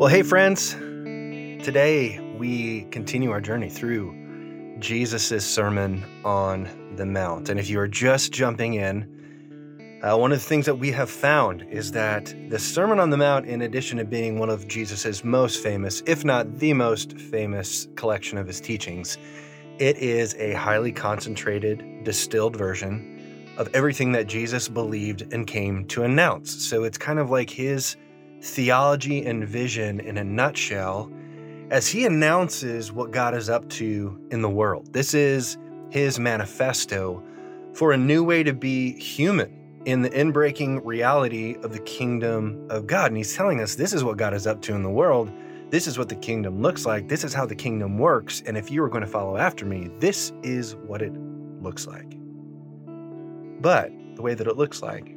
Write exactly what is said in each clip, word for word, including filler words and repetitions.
Well, hey, friends. Today, we continue our journey through Jesus' Sermon on the Mount. And if you are just jumping in, uh, one of the things that we have found is that the Sermon on the Mount, in addition to being one of Jesus' most famous, if not the most famous collection of his teachings, it is a highly concentrated, distilled version of everything that Jesus believed and came to announce. So it's kind of like his theology and vision in a nutshell as he announces what God is up to in the world. This is his manifesto for a new way to be human in the inbreaking reality of the kingdom of God. And he's telling us this is what God is up to in the world. This is what the kingdom looks like. This is how the kingdom works. And if you are going to follow after me, this is what it looks like. But the way that it looks like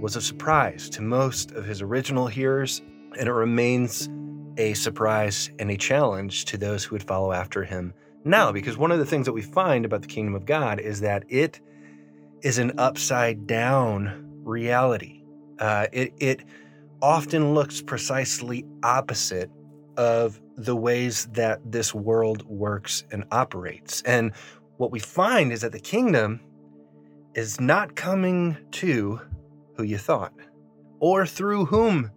was a surprise to most of his original hearers, and it remains a surprise and a challenge to those who would follow after him now, because one of the things that we find about the kingdom of God is that it is an upside-down reality. Uh, it, it often looks precisely opposite of the ways that this world works and operates. And what we find is that the kingdom is not coming to who you thought, or through whom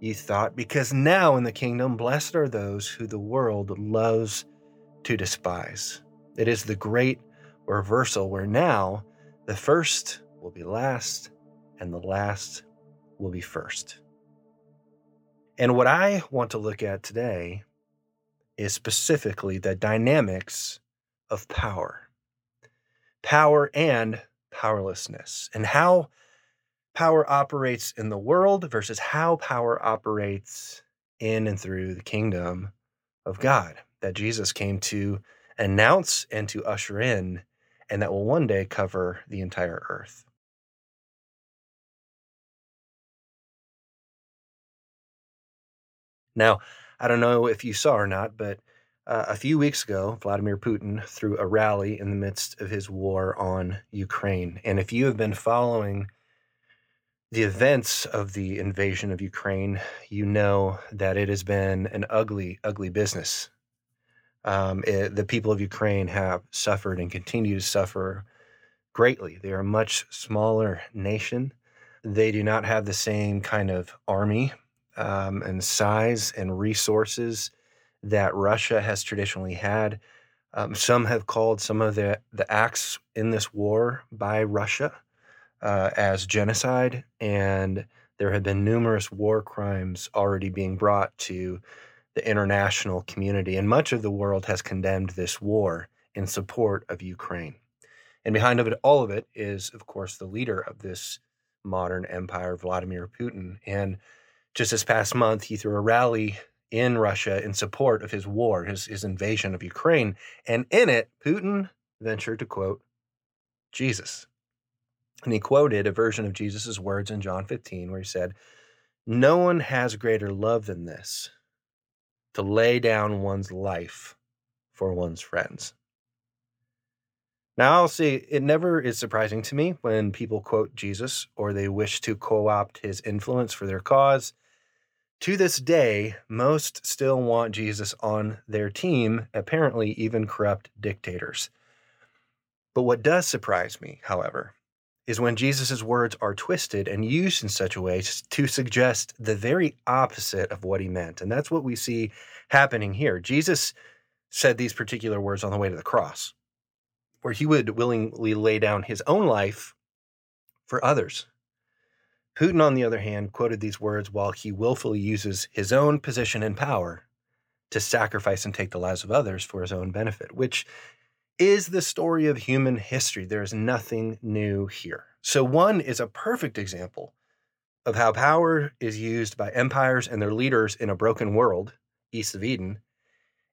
you thought, because now in the kingdom, blessed are those who the world loves to despise. It is the great reversal where now the first will be last and the last will be first. And what I want to look at today is specifically the dynamics of power, power and powerlessness, and how power operates in the world versus how power operates in and through the kingdom of God that Jesus came to announce and to usher in, and that will one day cover the entire earth. Now, I don't know if you saw or not, but uh, a few weeks ago, Vladimir Putin threw a rally in the midst of his war on Ukraine. And if you have been following the events of the invasion of Ukraine, you know that it has been an ugly, ugly business. Um, it, the people of Ukraine have suffered and continue to suffer greatly. They are a much smaller nation. They do not have the same kind of army um, and size and resources that Russia has traditionally had. Um, some have called some of the, the acts in this war by Russia Uh, as genocide, and there have been numerous war crimes already being brought to the international community, and much of the world has condemned this war in support of Ukraine. And behind of it, all of it is, of course, the leader of this modern empire, Vladimir Putin. And just this past month, he threw a rally in Russia in support of his war, his, his invasion of Ukraine. And in it, Putin ventured to quote Jesus. And he quoted a version of Jesus' words in John fifteen, where he said, "No one has greater love than this, to lay down one's life for one's friends." Now, I'll say it never is surprising to me when people quote Jesus or they wish to co-opt his influence for their cause. To this day, most still want Jesus on their team, apparently even corrupt dictators. But what does surprise me, however, is when Jesus' words are twisted and used in such a way to suggest the very opposite of what he meant. And that's what we see happening here. Jesus said these particular words on the way to the cross, where he would willingly lay down his own life for others. Putin, on the other hand, quoted these words while he willfully uses his own position and power to sacrifice and take the lives of others for his own benefit, which is the story of human history. There is nothing new here. So one is a perfect example of how power is used by empires and their leaders in a broken world, east of Eden.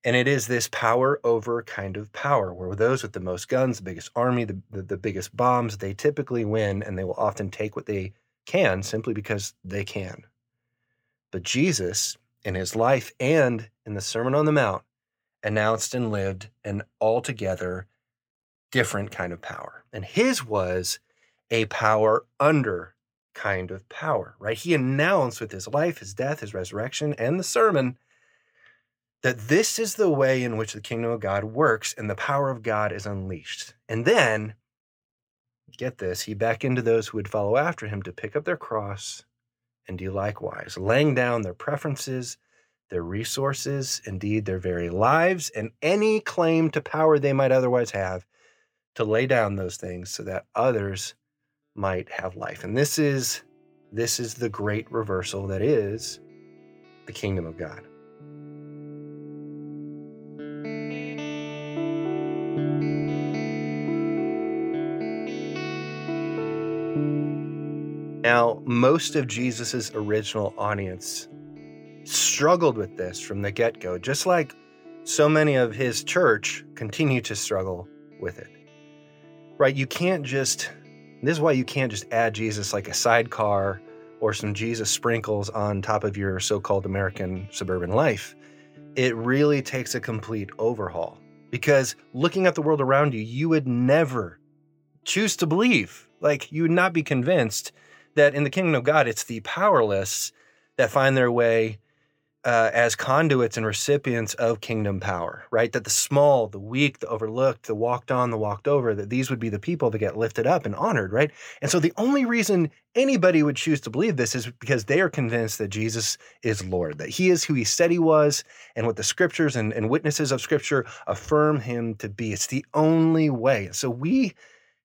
And it is this power over kind of power, where those with the most guns, the biggest army, the, the, the biggest bombs, they typically win, and they will often take what they can simply because they can. But Jesus, in his life and in the Sermon on the Mount, announced and lived an altogether different kind of power. And his was a power under kind of power, right? He announced with his life, his death, his resurrection, and the sermon that this is the way in which the kingdom of God works and the power of God is unleashed. And then, get this, he beckoned to those who would follow after him to pick up their cross and do likewise, laying down their preferences, their resources, indeed their very lives, and any claim to power they might otherwise have, to lay down those things so that others might have life. And this is this is the great reversal that is the kingdom of God. Now, most of Jesus's original audience struggled with this from the get-go, just like so many of his church continue to struggle with it, right? You can't just, this is why you can't just add Jesus like a sidecar or some Jesus sprinkles on top of your so-called American suburban life. It really takes a complete overhaul, because looking at the world around you, you would never choose to believe, like you would not be convinced that in the kingdom of God, it's the powerless that find their way uh, as conduits and recipients of kingdom power, right? That the small, the weak, the overlooked, the walked on, the walked over, that these would be the people that get lifted up and honored, right? And so the only reason anybody would choose to believe this is because they are convinced that Jesus is Lord, that he is who he said he was, and what the scriptures and, and witnesses of scripture affirm him to be. It's the only way. So we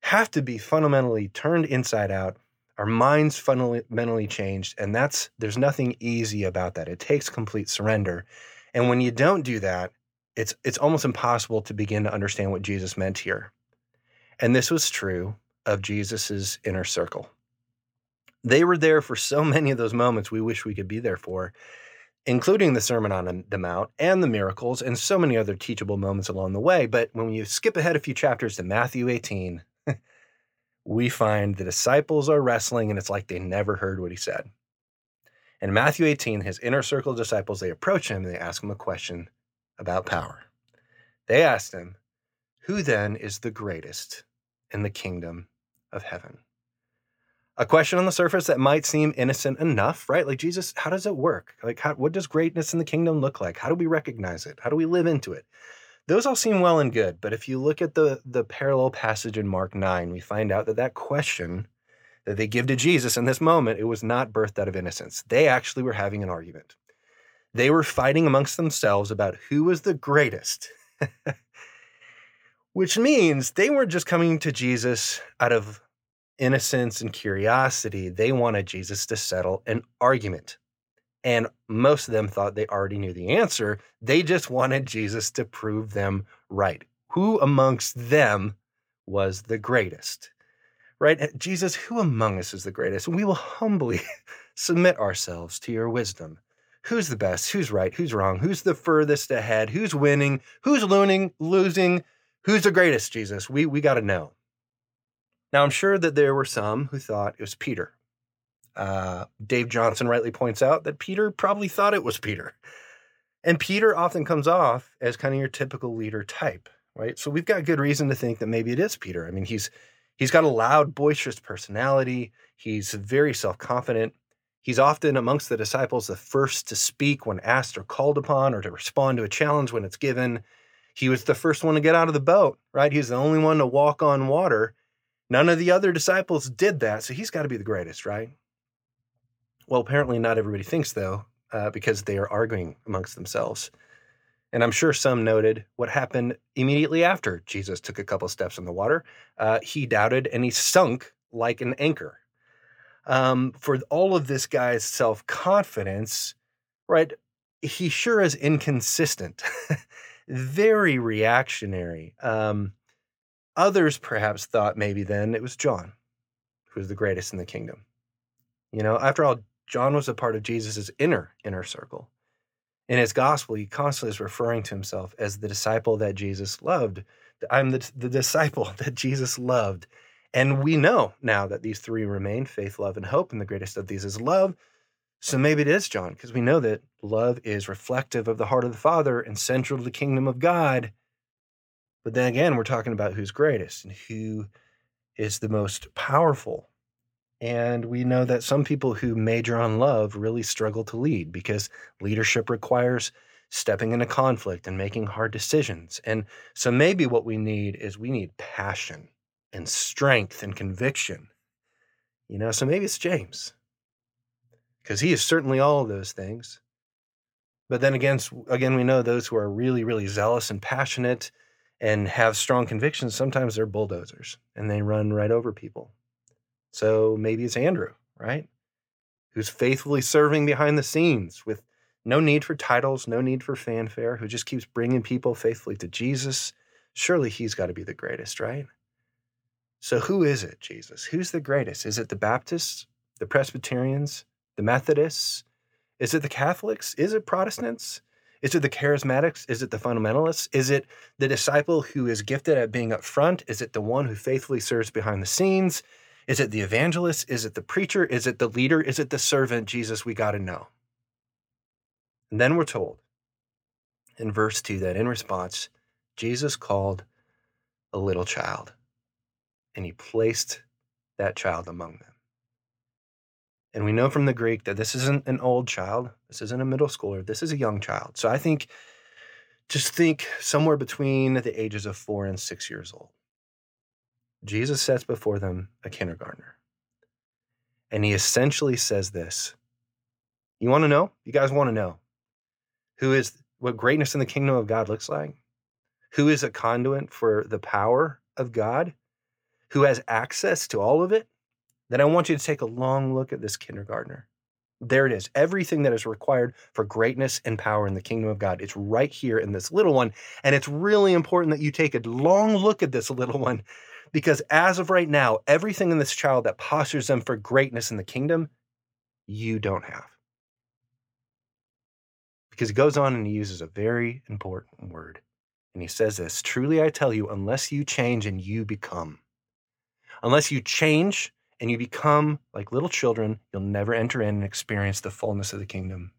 have to be fundamentally turned inside out, our minds fundamentally changed, and that's there's nothing easy about that. It takes complete surrender. And when you don't do that, it's it's almost impossible to begin to understand what Jesus meant here. And this was true of Jesus's inner circle. They were there for so many of those moments we wish we could be there for, including the Sermon on the Mount and the miracles and so many other teachable moments along the way. But when you skip ahead a few chapters to Matthew eighteen, we find the disciples are wrestling, and it's like they never heard what he said. In Matthew eighteen, his inner circle of disciples, they approach him and they ask him a question about power. They asked him, "Who then is the greatest in the kingdom of heaven?" A question on the surface that might seem innocent enough, right? Like, Jesus, how does it work? Like, how, what does greatness in the kingdom look like? How do we recognize it? How do we live into it? Those all seem well and good, but if you look at the, the parallel passage in Mark nine, we find out that that question that they give to Jesus in this moment, it was not birthed out of innocence. They actually were having an argument. They were fighting amongst themselves about who was the greatest, which means they weren't just coming to Jesus out of innocence and curiosity. They wanted Jesus to settle an argument. And most of them thought they already knew the answer. They just wanted Jesus to prove them right. Who amongst them was the greatest, right? Jesus, who among us is the greatest? We will humbly submit ourselves to your wisdom. Who's the best? Who's right? Who's wrong? Who's the furthest ahead? Who's winning? Who's looning, losing? Who's the greatest, Jesus? We, we got to know. Now, I'm sure that there were some who thought it was Peter. Uh, Dave Johnson rightly points out that Peter probably thought it was Peter. And Peter often comes off as kind of your typical leader type, right? So we've got good reason to think that maybe it is Peter. I mean, he's he's got a loud, boisterous personality. He's very self-confident. He's often amongst the disciples the first to speak when asked or called upon, or to respond to a challenge when it's given. He was the first one to get out of the boat, right? He's the only one to walk on water. None of the other disciples did that, so he's got to be the greatest, right? Well, apparently not everybody thinks, though, uh, because they are arguing amongst themselves. And I'm sure some noted what happened immediately after Jesus took a couple steps in the water. Uh, he doubted and he sunk like an anchor. Um, for all of this guy's self-confidence, right, he sure is inconsistent, very reactionary. Um, others perhaps thought maybe then it was John, who was the greatest in the kingdom. You know, after all, John was a part of Jesus's inner, inner circle. In his gospel, he constantly is referring to himself as the disciple that Jesus loved. I'm the, the disciple that Jesus loved. And we know now that these three remain: faith, love, and hope. And the greatest of these is love. So maybe it is John, because we know that love is reflective of the heart of the Father and central to the kingdom of God. But then again, we're talking about who's greatest and who is the most powerful. And we know that some people who major on love really struggle to lead because leadership requires stepping into conflict and making hard decisions. And so maybe what we need is we need passion and strength and conviction. You know, so maybe it's James, because he is certainly all of those things. But then again, again, we know those who are really, really zealous and passionate and have strong convictions, sometimes they're bulldozers and they run right over people. So maybe it's Andrew, right? Who's faithfully serving behind the scenes with no need for titles, no need for fanfare, who just keeps bringing people faithfully to Jesus. Surely he's got to be the greatest, right? So who is it, Jesus? Who's the greatest? Is it the Baptists, the Presbyterians, the Methodists? Is it the Catholics? Is it Protestants? Is it the charismatics? Is it the fundamentalists? Is it the disciple who is gifted at being up front? Is it the one who faithfully serves behind the scenes? Is it the evangelist? Is it the preacher? Is it the leader? Is it the servant? Jesus, we got to know. And then we're told in verse two that in response, Jesus called a little child and he placed that child among them. And we know from the Greek that this isn't an old child. This isn't a middle schooler. This is a young child. So I think, just think somewhere between the ages of four and six years old. Jesus sets before them a kindergartner. And he essentially says this. You want to know? You guys want to know who is, what greatness in the kingdom of God looks like? Who is a conduit for the power of God? Who has access to all of it? Then I want you to take a long look at this kindergartner. There it is. Everything that is required for greatness and power in the kingdom of God. It's right here in this little one. And it's really important that you take a long look at this little one, because as of right now, everything in this child that postures them for greatness in the kingdom, you don't have. Because he goes on and he uses a very important word. And he says this, truly I tell you, unless you change and you become, unless you change and you become like little children, you'll never enter in and experience the fullness of the kingdom.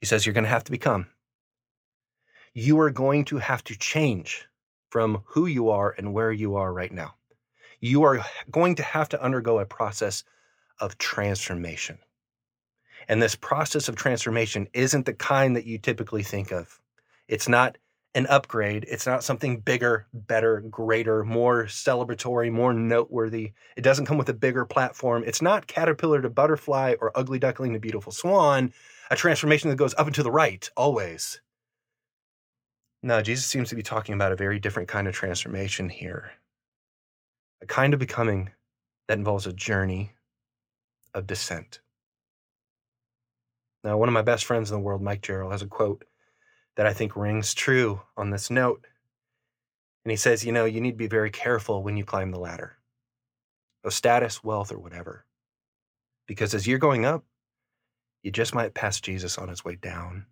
He says, you're going to have to become. You are going to have to change from who you are and where you are right now. You are going to have to undergo a process of transformation. And this process of transformation isn't the kind that you typically think of. It's not an upgrade. It's not something bigger, better, greater, more celebratory, more noteworthy. It doesn't come with a bigger platform. It's not caterpillar to butterfly or ugly duckling to beautiful swan, a transformation that goes up and to the right always. No, Jesus seems to be talking about a very different kind of transformation here. A kind of becoming that involves a journey of descent. Now, one of my best friends in the world, Mike Jarrell, has a quote that I think rings true on this note. And he says, you know, you need to be very careful when you climb the ladder of status, wealth, or whatever. Because as you're going up, you just might pass Jesus on his way down.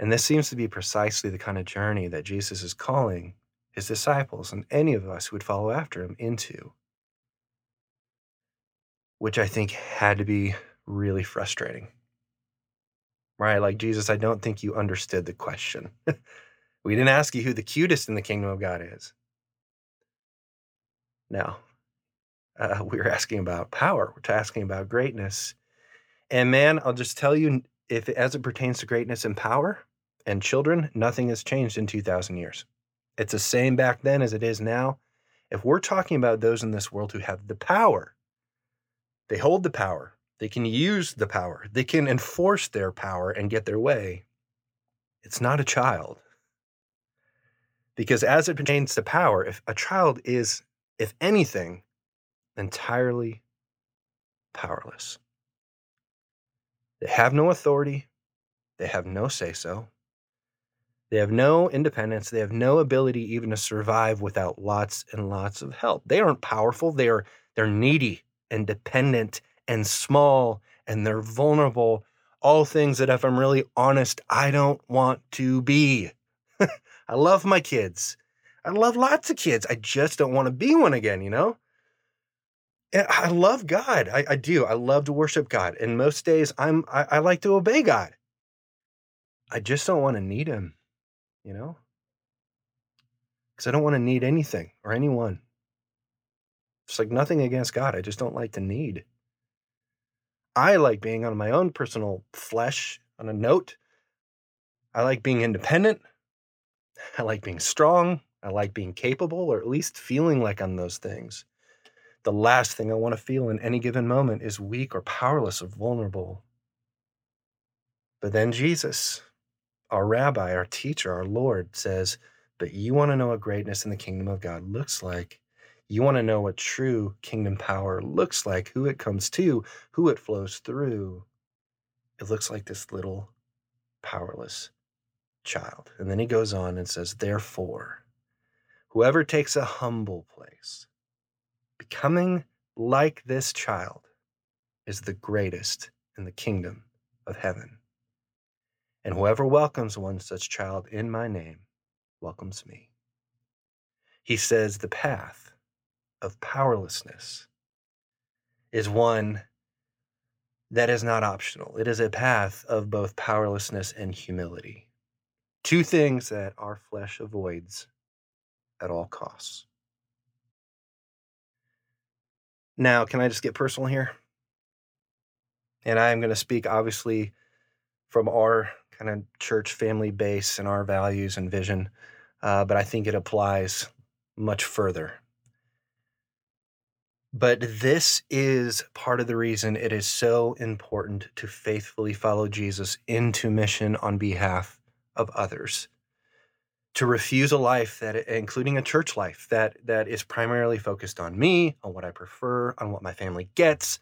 And this seems to be precisely the kind of journey that Jesus is calling his disciples and any of us who would follow after him into, which I think had to be really frustrating. Right? Like, Jesus, I don't think you understood the question. We didn't ask you who the cutest in the kingdom of God is. No, uh, we were asking about power. We're asking about greatness. And man, I'll just tell you, if as it pertains to greatness and power and children, nothing has changed in two thousand years. It's the same back then as it is now. If we're talking about those in this world who have the power, they hold the power. They can use the power. They can enforce their power and get their way. It's not a child. Because as it pertains to power, if a child is, if anything, entirely powerless. They have no authority. They have no say-so. They have no independence. They have no ability even to survive without lots and lots of help. They aren't powerful. They are, they're needy and dependent and small, and they're vulnerable, all things that, if I'm really honest, I don't want to be. I love my kids. I love lots of kids. I just don't want to be one again, you know? And I love God. I, I do. I love to worship God. And most days, I'm, I, I like to obey God. I just don't want to need him, you know? Because I don't want to need anything or anyone. It's like nothing against God. I just don't like the need. I like being on my own personal flesh on a note. I like being independent. I like being strong. I like being capable, or at least feeling like I'm those things. The last thing I want to feel in any given moment is weak or powerless or vulnerable. But then Jesus, our rabbi, our teacher, our Lord, says, but you want to know what greatness in the kingdom of God looks like. You want to know what true kingdom power looks like, who it comes to, who it flows through. It looks like this little powerless child. And then he goes on and says, therefore, whoever takes a humble place, becoming like this child, is the greatest in the kingdom of heaven. And whoever welcomes one such child in my name welcomes me. He says the path of powerlessness is one that is not optional. It is a path of both powerlessness and humility. Two things that our flesh avoids at all costs. Now, can I just get personal here? And I am going to speak, obviously, from our kind of church family base and our values and vision, uh, but I think it applies much further. But this is part of the reason it is so important to faithfully follow Jesus into mission on behalf of others, to refuse a life that, including a church life, that that is primarily focused on me, on what I prefer, on what my family gets,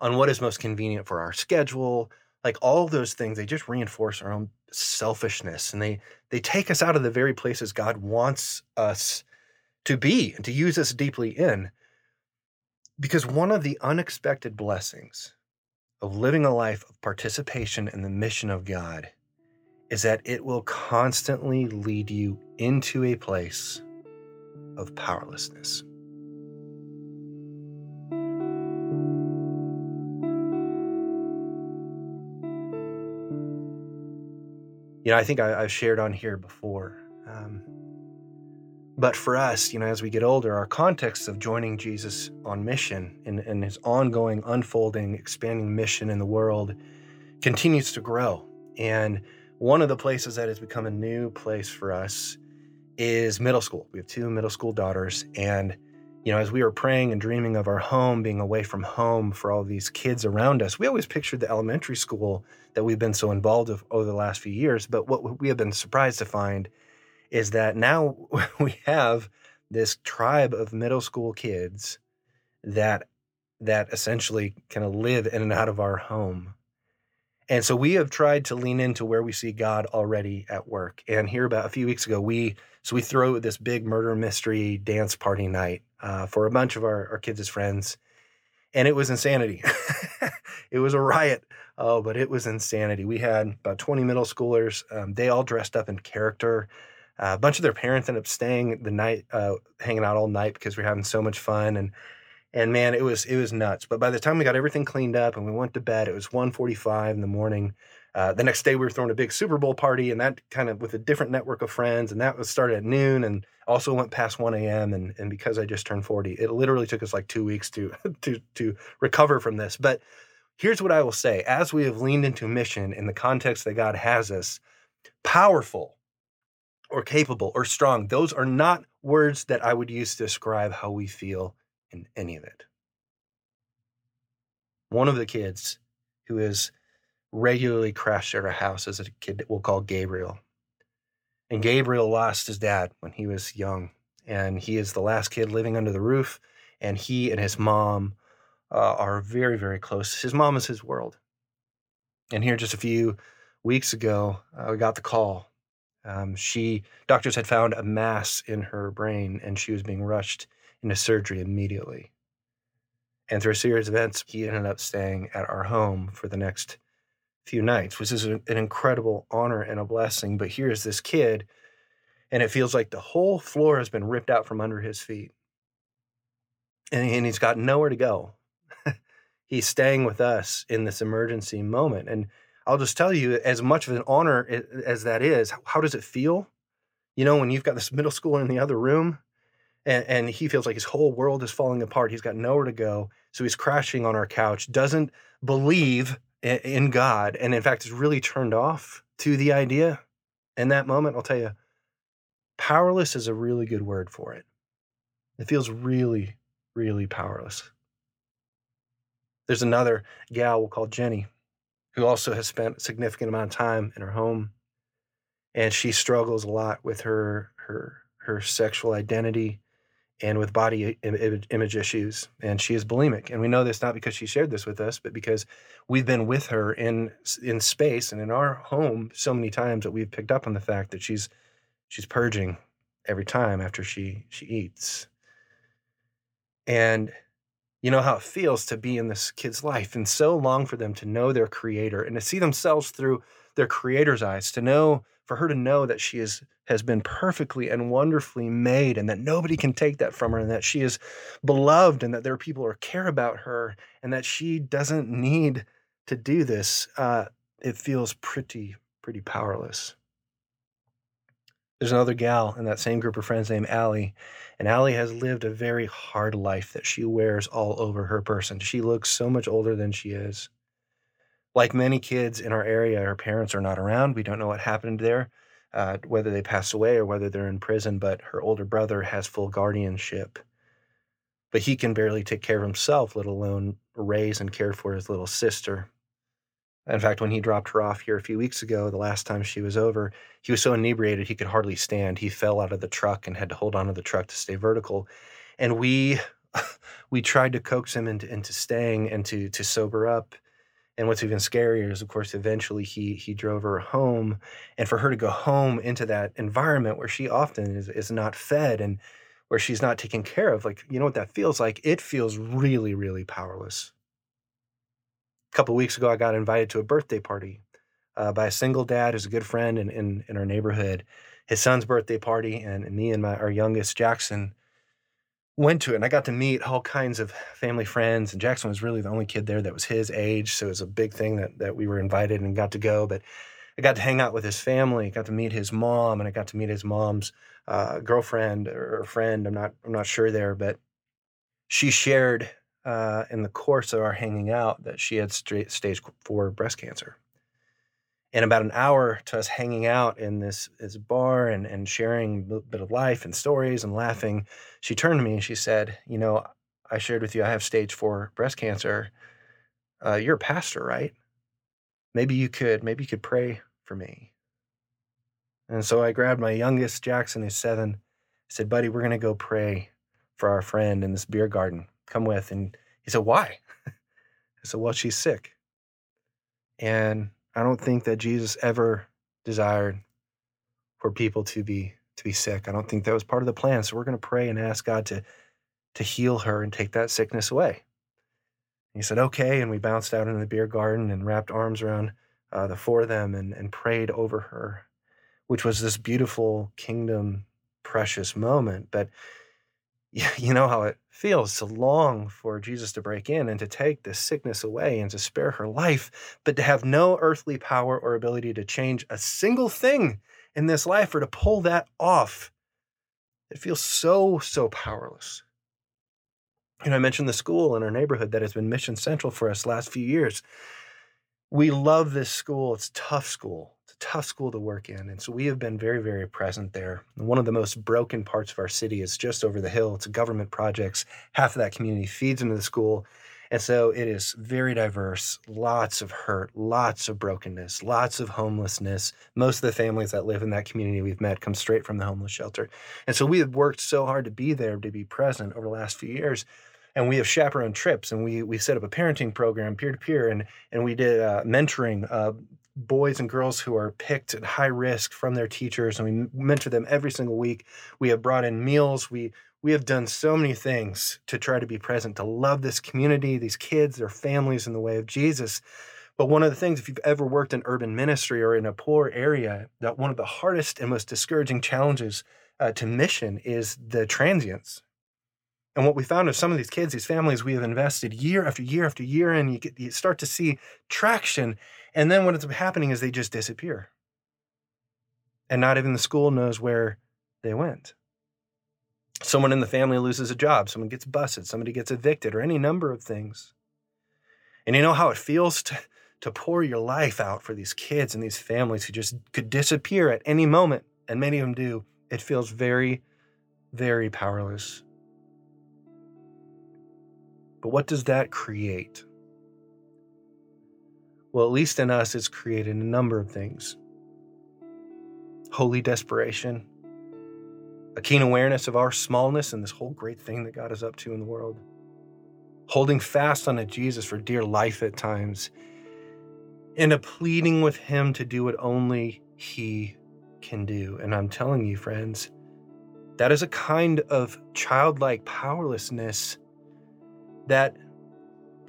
on what is most convenient for our schedule. Like all those things, they just reinforce our own selfishness, and they they take us out of the very places God wants us to be and to use us deeply in. Because one of the unexpected blessings of living a life of participation in the mission of God is that it will constantly lead you into a place of powerlessness. You know, I think I, I've shared on here before, um, but for us, you know, as we get older, our context of joining Jesus on mission and, and his ongoing, unfolding, expanding mission in the world continues to grow. And one of the places that has become a new place for us is middle school. We have two middle school daughters, and, you know, as we were praying and dreaming of our home, being away from home for all these kids around us, we always pictured the elementary school that we've been so involved with over the last few years. But what we have been surprised to find is that now we have this tribe of middle school kids that that essentially kind of live in and out of our home. And so we have tried to lean into where we see God already at work. And here about a few weeks ago, we so we throw this big murder mystery dance party night Uh, for a bunch of our, our kids' friends. And it was insanity. It was a riot. Oh, but it was insanity. We had about twenty middle schoolers. Um, they all dressed up in character. Uh, a bunch of their parents ended up staying the night, uh, hanging out all night because we were having so much fun. And, and man, it was, it was nuts. But by the time we got everything cleaned up and we went to bed, it was one forty-five in the morning. Uh, the next day we were throwing a big Super Bowl party, and that kind of with a different network of friends. And that was started at noon and also went past one a.m. And, and because I just turned forty, it literally took us like two weeks to, to, to recover from this. But here's what I will say. As we have leaned into mission in the context that God has us, powerful or capable or strong, those are not words that I would use to describe how we feel in any of it. One of the kids who is regularly crashed at our house as a kid that we'll call Gabriel. And Gabriel lost his dad when he was young, and he is the last kid living under the roof, and he and his mom uh, are very, very close. His mom is his world. And here just a few weeks ago, uh, we got the call. Um, she, doctors had found a mass in her brain, and she was being rushed into surgery immediately. And through a series of events, he ended up staying at our home for the next few nights, which is an incredible honor and a blessing. But here's this kid, and it feels like the whole floor has been ripped out from under his feet. And, and he's got nowhere to go. He's staying with us in this emergency moment. And I'll just tell you, as much of an honor as that is, how does it feel? You know, when you've got this middle schooler in the other room and, and he feels like his whole world is falling apart. He's got nowhere to go. So he's crashing on our couch, doesn't believe in God, and in fact is really turned off to the idea. In that moment, I'll tell you, powerless is a really good word for it. It feels really, really powerless. There's another gal we'll call Jenny, who also has spent a significant amount of time in her home, and she struggles a lot with her her her sexual identity and with body image issues, and she is bulimic. And we know this not because she shared this with us, but because we've been with her in in space and in our home so many times that we've picked up on the fact that she's she's purging every time after she she eats. And you know how it feels to be in this kid's life and so long for them to know their creator and to see themselves through their creator's eyes, to know, for her to know that she is has been perfectly and wonderfully made and that nobody can take that from her and that she is beloved and that there are people who care about her and that she doesn't need to do this. Uh, it feels pretty, pretty powerless. There's another gal in that same group of friends named Allie, and Allie has lived a very hard life that she wears all over her person. She looks so much older than she is. Like many kids in our area, her parents are not around. We don't know what happened there, uh, whether they passed away or whether they're in prison, but her older brother has full guardianship. But he can barely take care of himself, let alone raise and care for his little sister. In fact, when he dropped her off here a few weeks ago, the last time she was over, he was so inebriated he could hardly stand. He fell out of the truck and had to hold onto the truck to stay vertical. And we we tried to coax him into, into staying and to, to sober up. And what's even scarier is, of course, eventually he he drove her home. And for her to go home into that environment where she often is, is not fed and where she's not taken care of, like, you know what that feels like? It feels really, really powerless. A couple of weeks ago, I got invited to a birthday party uh, by a single dad who's a good friend in, in, in our neighborhood. His son's birthday party, and, and me and my our youngest, Jackson, went to it. And I got to meet all kinds of family friends, and Jackson was really the only kid there that was his age, so it was a big thing that, that we were invited and got to go. But I got to hang out with his family, got to meet his mom, and I got to meet his mom's uh, girlfriend or friend. I'm not I'm not sure there, but she shared Uh, in the course of our hanging out that she had st- stage four breast cancer. And about an hour to us hanging out in this, this bar and, and sharing a bit of life and stories and laughing, she turned to me and she said, you know, I shared with you, I have stage four breast cancer. Uh, you're a pastor, right? Maybe you could, maybe you could pray for me. And so I grabbed my youngest, Jackson, who's seven. I said, buddy, we're going to go pray for our friend in this beer garden. Come with. And he said, why? I said, well, she's sick. And I don't think that Jesus ever desired for people to be to be sick. I don't think that was part of the plan. So we're going to pray and ask God to, to heal her and take that sickness away. And he said, okay. And we bounced out into the beer garden and wrapped arms around uh, the four of them and, and prayed over her, which was this beautiful kingdom, precious moment. But you know how it feels to long for Jesus to break in and to take this sickness away and to spare her life, but to have no earthly power or ability to change a single thing in this life or to pull that off. It feels so, so powerless. And I mentioned the school in our neighborhood that has been mission central for us last few years. We love this school. It's a tough school. It's a tough school to work in. And so we have been very, very present there. And one of the most broken parts of our city is just over the hill. It's a government projects. Half of that community feeds into the school. And so it is very diverse, lots of hurt, lots of brokenness, lots of homelessness. Most of the families that live in that community we've met come straight from the homeless shelter. And so we have worked so hard to be there, to be present over the last few years. And we have chaperoned trips, and we we set up a parenting program, peer-to-peer, and and we did uh, mentoring uh, boys and girls who are picked at high risk from their teachers, and we mentor them every single week. We have brought in meals. We we have done so many things to try to be present, to love this community, these kids, their families in the way of Jesus. But one of the things, if you've ever worked in urban ministry or in a poor area, that one of the hardest and most discouraging challenges uh, to mission is the transients. And what we found is some of these kids, these families, we have invested year after year after year in, you get, you start to see traction. And then what ends up happening is they just disappear. And not even the school knows where they went. Someone in the family loses a job, someone gets busted, somebody gets evicted, or any number of things. And you know how it feels to, to pour your life out for these kids and these families who just could disappear at any moment, and many of them do. It feels very, very powerless. But what does that create? Well, at least in us, it's created a number of things. Holy desperation, a keen awareness of our smallness and this whole great thing that God is up to in the world. Holding fast onto Jesus for dear life at times, and a pleading with him to do what only he can do. And I'm telling you, friends, that is a kind of childlike powerlessness that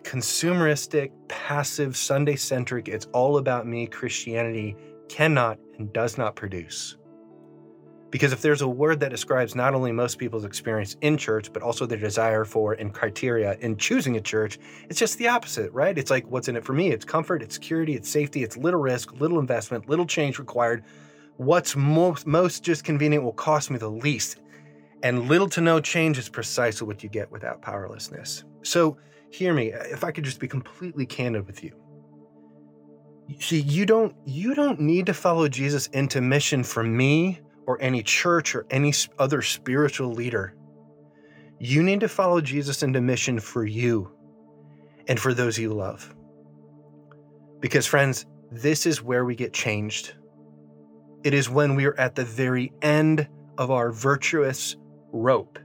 consumeristic, passive, Sunday-centric, it's all about me Christianity cannot and does not produce. Because if there's a word that describes not only most people's experience in church, but also their desire for and criteria in choosing a church, it's just the opposite, right? It's like, what's in it for me? It's comfort, it's security, it's safety, it's little risk, little investment, little change required. What's most, most just convenient will cost me the least. And little to no change is precisely what you get without powerlessness. So hear me, if I could just be completely candid with you. See, you don't, you don't need to follow Jesus into mission for me, or any church or any other spiritual leader. You need to follow Jesus into mission for you and for those you love. Because friends, this is where we get changed. It is when we are at the very end of our virtuous rope.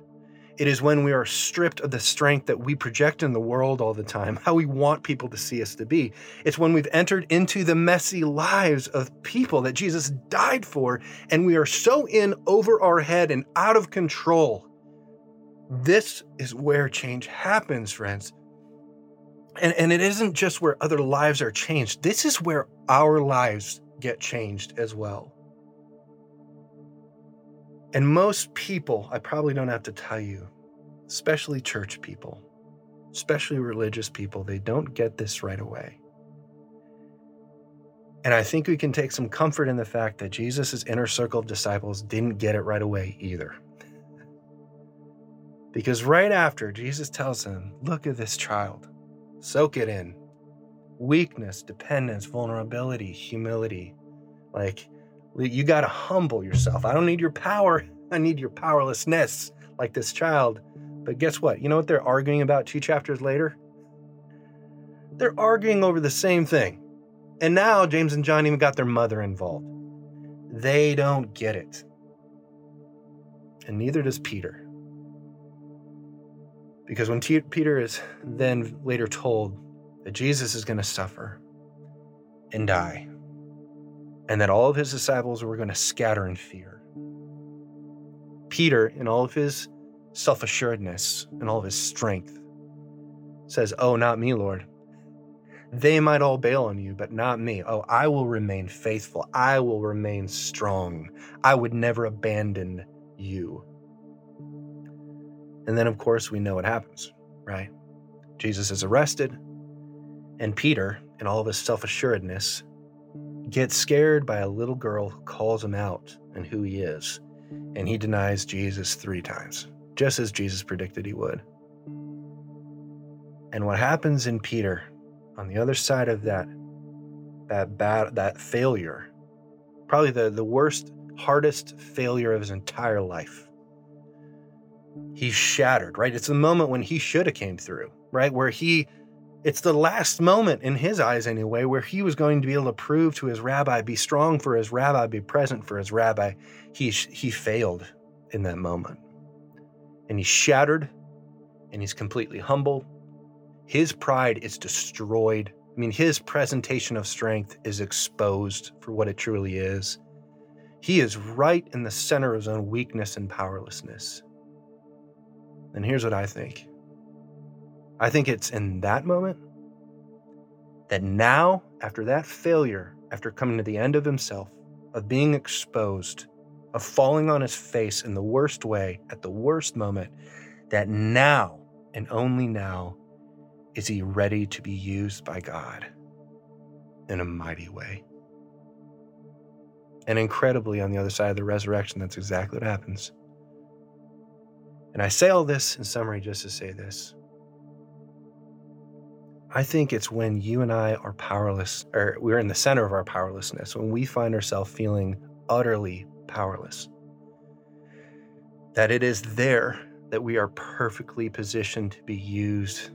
It is when we are stripped of the strength that we project in the world all the time, how we want people to see us to be. It's when we've entered into the messy lives of people that Jesus died for, and we are so in over our head and out of control. This is where change happens, friends. And, and it isn't just where other lives are changed. This is where our lives get changed as well. And most people, I probably don't have to tell you, especially church people, especially religious people, they don't get this right away. And I think we can take some comfort in the fact that Jesus' inner circle of disciples didn't get it right away either. Because right after, Jesus tells them, look at this child, soak it in. Weakness, dependence, vulnerability, humility, like, you got to humble yourself. I don't need your power. I need your powerlessness like this child. But guess what? You know what they're arguing about two chapters later? They're arguing over the same thing. And now James and John even got their mother involved. They don't get it. And neither does Peter. Because when T- Peter is then later told that Jesus is going to suffer and die, and that all of his disciples were going to scatter in fear, Peter, in all of his self-assuredness and all of his strength, says, oh, not me, Lord. They might all bail on you, but not me. Oh, I will remain faithful. I will remain strong. I would never abandon you. And then, of course, we know what happens, right? Jesus is arrested, and Peter, in all of his self-assuredness, gets scared by a little girl who calls him out and who he is. And he denies Jesus three times, just as Jesus predicted he would. And what happens in Peter on the other side of that, that bad, that failure, probably the, the worst, hardest failure of his entire life. He's shattered, right? It's the moment when he should have came through, right? Where he It's the last moment in his eyes anyway, where he was going to be able to prove to his rabbi, be strong for his rabbi, be present for his rabbi. He, he failed in that moment. And he's shattered, and he's completely humble. His pride is destroyed. I mean, his presentation of strength is exposed for what it truly is. He is right in the center of his own weakness and powerlessness. And here's what I think. I think it's in that moment that now, after that failure, after coming to the end of himself, of being exposed, of falling on his face in the worst way, at the worst moment, that now, and only now, is he ready to be used by God in a mighty way. And incredibly, on the other side of the resurrection, that's exactly what happens. And I say all this in summary just to say this. I think it's when you and I are powerless, or we're in the center of our powerlessness, when we find ourselves feeling utterly powerless, that it is there that we are perfectly positioned to be used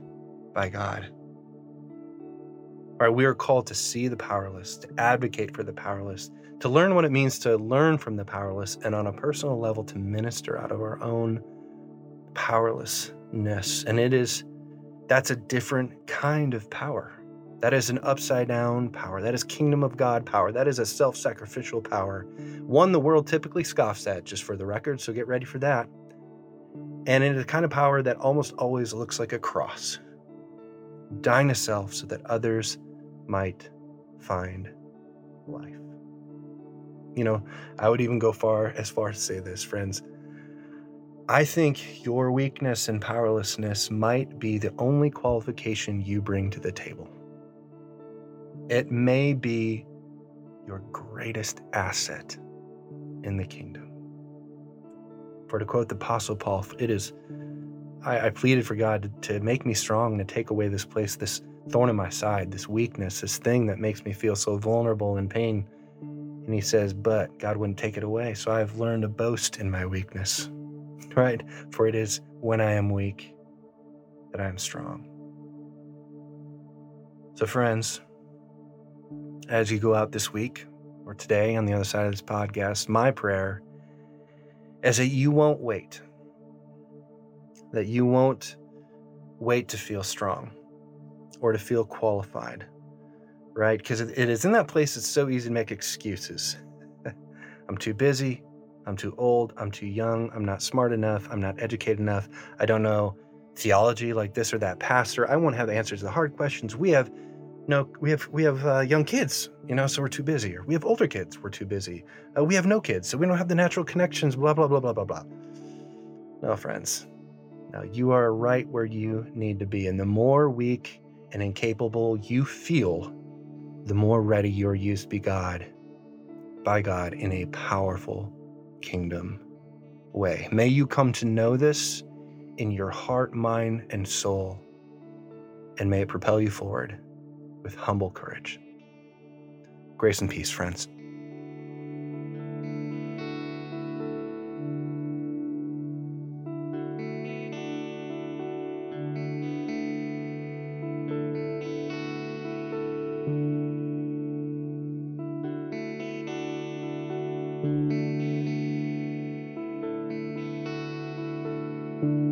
by God. All right, we are called to see the powerless, to advocate for the powerless, to learn what it means to learn from the powerless, and on a personal level to minister out of our own powerlessness. And it is, that's a different kind of power. That is an upside down power. That is kingdom of God power. That is a self-sacrificial power. One the world typically scoffs at, just for the record, so get ready for that. And it is the kind of power that almost always looks like a cross. Dying to self so that others might find life. You know, I would even go far as far as to say this, friends. I think your weakness and powerlessness might be the only qualification you bring to the table. It may be your greatest asset in the kingdom. For to quote the Apostle Paul, it is, I, I pleaded for God to, to make me strong and to take away this place, this thorn in my side, this weakness, this thing that makes me feel so vulnerable and pain. And he says, but God wouldn't take it away. So I have learned to boast in my weakness, right? For it is when I am weak that I am strong. So friends, as you go out this week or today on the other side of this podcast, my prayer is that you won't wait, that you won't wait to feel strong or to feel qualified. Right? Because it is in that place, it's so easy to make excuses. I'm too busy. I'm too old. I'm too young. I'm not smart enough. I'm not educated enough. I don't know theology like this or that pastor. I won't have the answers to the hard questions. We have no, we have, we have uh, young kids, you know, so we're too busy. Or we have older kids. We're too busy. Uh, we have no kids. So we don't have the natural connections, blah, blah, blah, blah, blah, blah. No, friends. No, you are right where you need to be. And the more weak and incapable you feel, the more ready you're used to be God, by God in a powerful kingdom way. May you come to know this in your heart, mind, and soul, and may it propel you forward with humble courage. Grace and peace, friends. Thank you.